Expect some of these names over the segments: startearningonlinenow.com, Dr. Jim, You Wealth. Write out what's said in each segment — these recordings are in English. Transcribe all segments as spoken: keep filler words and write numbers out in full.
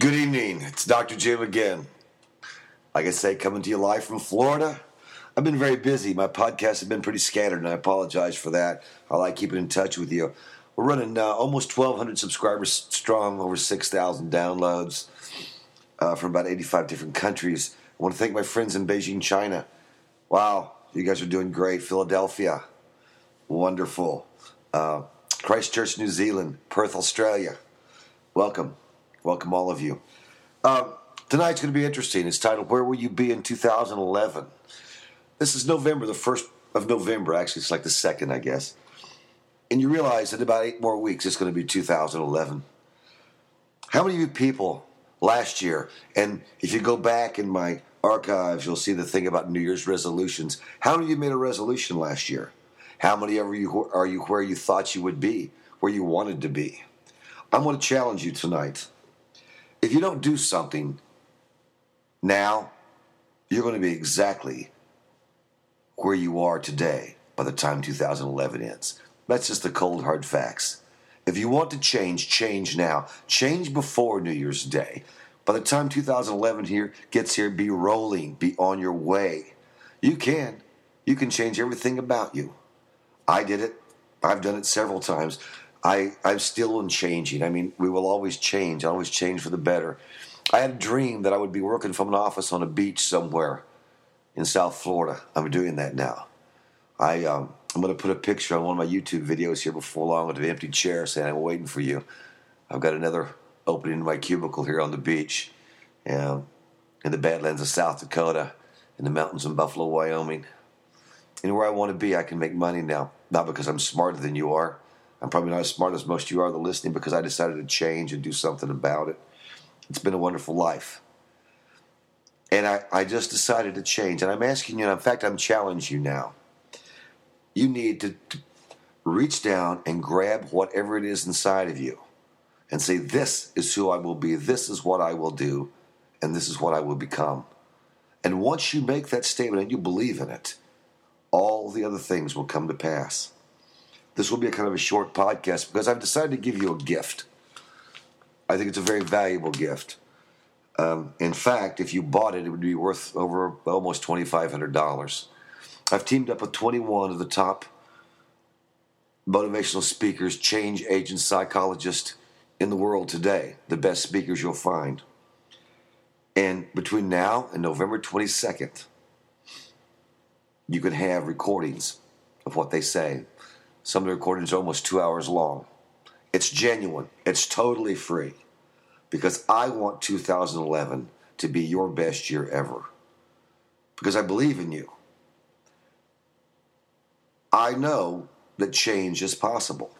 Good evening. It's Doctor Jim again. Like I say, coming to you live from Florida. I've been very busy. My podcasts have been pretty scattered, and I apologize for that. I like keeping in touch with you. We're running uh, almost twelve hundred subscribers strong, over six thousand downloads uh, from about eighty-five different countries. I want to thank my friends in Beijing, China. Wow, you guys are doing great. Philadelphia, wonderful. Uh, Christchurch, New Zealand. Perth, Australia. Welcome. Welcome, all of you. Um, tonight's going to be interesting. It's titled, Where Will You Be in two thousand eleven? This is November, the first of November. Actually, it's like the second, I guess. And you realize in about eight more weeks, it's going to be two thousand eleven. How many of you people last year, and if you go back in my archives, you'll see the thing about New Year's resolutions. How many of you made a resolution last year? How many of you are you where you thought you would be, where you wanted to be? I'm going to challenge you tonight. If you don't do something now, you're going to be exactly where you are today by the time two thousand eleven ends. That's just the cold, hard facts. If you want to change, change now. Change before New Year's Day. By the time two thousand eleven here gets here, be rolling, be on your way. You can. You can change everything about you. I did it. I've done it several times. I, I'm still in changing. I mean, we will always change. I always change for the better. I had a dream that I would be working from an office on a beach somewhere in South Florida. I'm doing that now. I, um, I'm going to put a picture on one of my YouTube videos here before long of an empty chair saying, I'm waiting for you. I've got another opening in my cubicle here on the beach um, in the Badlands of South Dakota, in the mountains in Buffalo, Wyoming. Anywhere I want to be, I can make money now. Not because I'm smarter than you are. I'm probably not as smart as most of you are that are listening because I decided to change and do something about it. It's been a wonderful life. And I, I just decided to change. And I'm asking you, and in fact, I'm challenging you now. You need to, to reach down and grab whatever it is inside of you and say, this is who I will be, this is what I will do, and this is what I will become. And once you make that statement and you believe in it, all the other things will come to pass. This will be a kind of a short podcast because I've decided to give you a gift. I think it's a very valuable gift. Um, in fact, if you bought it, it would be worth over almost twenty-five hundred dollars. I've teamed up with twenty-one of the top motivational speakers, change agents, psychologists in the world today, the best speakers you'll find. And between now and November twenty-second, you can have recordings of what they say. Some of the recordings are almost two hours long. It's genuine. It's totally free. Because I want two thousand eleven to be your best year ever. Because I believe in you. I know that change is possible.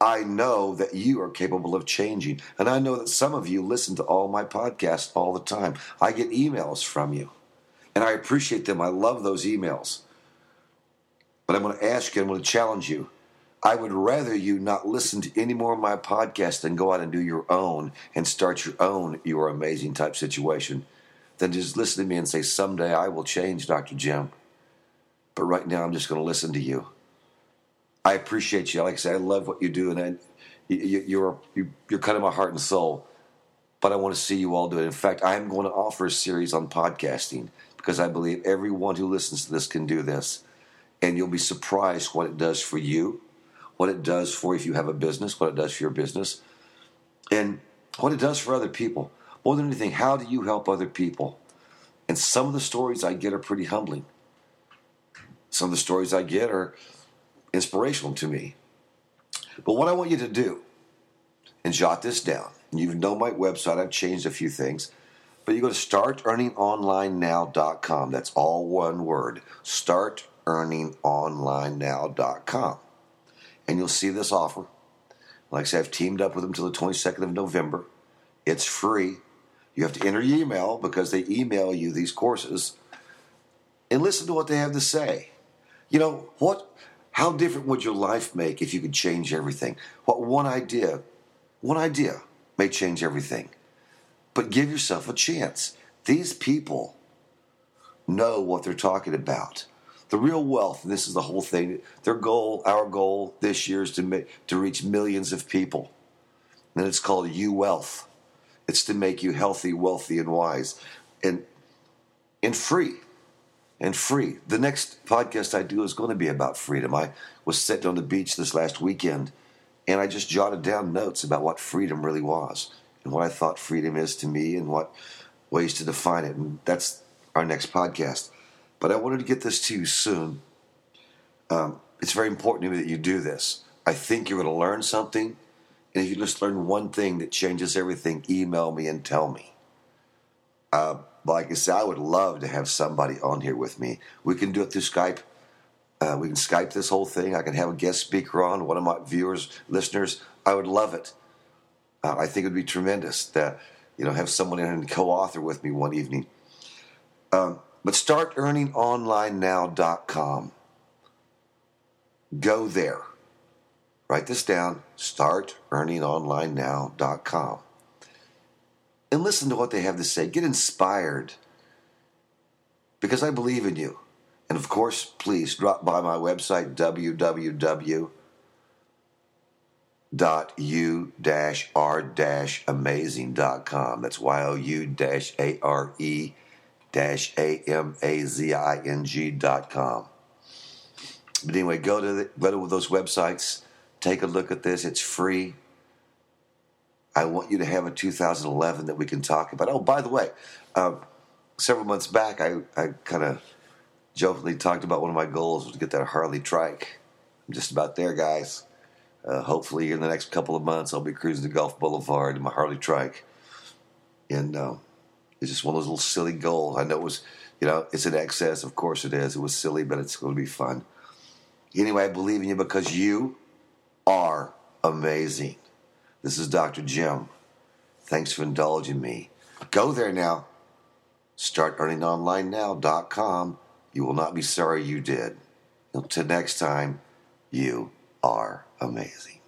I know that you are capable of changing. And I know that some of you listen to all my podcasts all the time. I get emails from you. And I appreciate them. I love those emails. But I'm going to ask you, I'm going to challenge you. I would rather you not listen to any more of my podcast than go out and do your own and start your own You Are Amazing type situation than just listen to me and say, someday I will change, Doctor Jim. But right now I'm just going to listen to you. I appreciate you. Like I said, I love what you do, and I, you, you're, you, you're kind of my heart and soul. But I want to see you all do it. In fact, I'm going to offer a series on podcasting because I believe everyone who listens to this can do this. And you'll be surprised what it does for you, what it does for if you have a business, what it does for your business, and what it does for other people. More than anything, how do you help other people? And some of the stories I get are pretty humbling. Some of the stories I get are inspirational to me. But what I want you to do, and jot this down, and you know my website, I've changed a few things, but you go to start earning online now dot com. That's all one word, start earning online now dot com, and you'll see this offer. Like I said, I've teamed up with them till the twenty-second of November. It's free. You have to enter your email because they email you these courses, and listen to what they have to say. You know what? How different would your life make if you could change everything? What one idea, one idea may change everything. But give yourself a chance. These people know what they're talking about. The real wealth, and this is the whole thing, their goal, our goal this year is to, ma- to reach millions of people. And it's called You Wealth. It's to make you healthy, wealthy, and wise, and and free, and free. The next podcast I do is going to be about freedom. I was sitting on the beach this last weekend, and I just jotted down notes about what freedom really was and what I thought freedom is to me and what ways to define it, and that's our next podcast. But I wanted to get this to you soon. Um, it's very important to me that you do this. I think you're going to learn something. And if you just learn one thing that changes everything, email me and tell me. Uh, like I said, I would love to have somebody on here with me. We can do it through Skype. Uh, we can Skype this whole thing. I can have a guest speaker on, one of my viewers, listeners. I would love it. Uh, I think it would be tremendous to, you know, have someone in and co-author with me one evening. Um, but start earning online now dot com. Go there. Write this down, start earning online now dot com. And listen to what they have to say. Get inspired, because I believe in you. And, of course, please drop by my website, w w w dot u dash r dash amazing dot com. That's y o u dash a r e dash a m a z i n g dot com. But anyway, go to, the, go to those websites. Take a look at this. It's free. I want you to have a two thousand eleven that we can talk about. Oh, by the way, uh, several months back, I, I kind of jokingly talked about one of my goals was to get that Harley trike. I'm just about there, guys. Uh, hopefully, in the next couple of months, I'll be cruising to Gulf Boulevard in my Harley trike. And uh, it's just one of those little silly goals. I know it was, you know, it's in excess. Of course it is. It was silly, but it's going to be fun. Anyway, I believe in you because you are amazing. This is Doctor Jim. Thanks for indulging me. Go there now. start earning online now dot com. You will not be sorry you did. Until next time, you are amazing.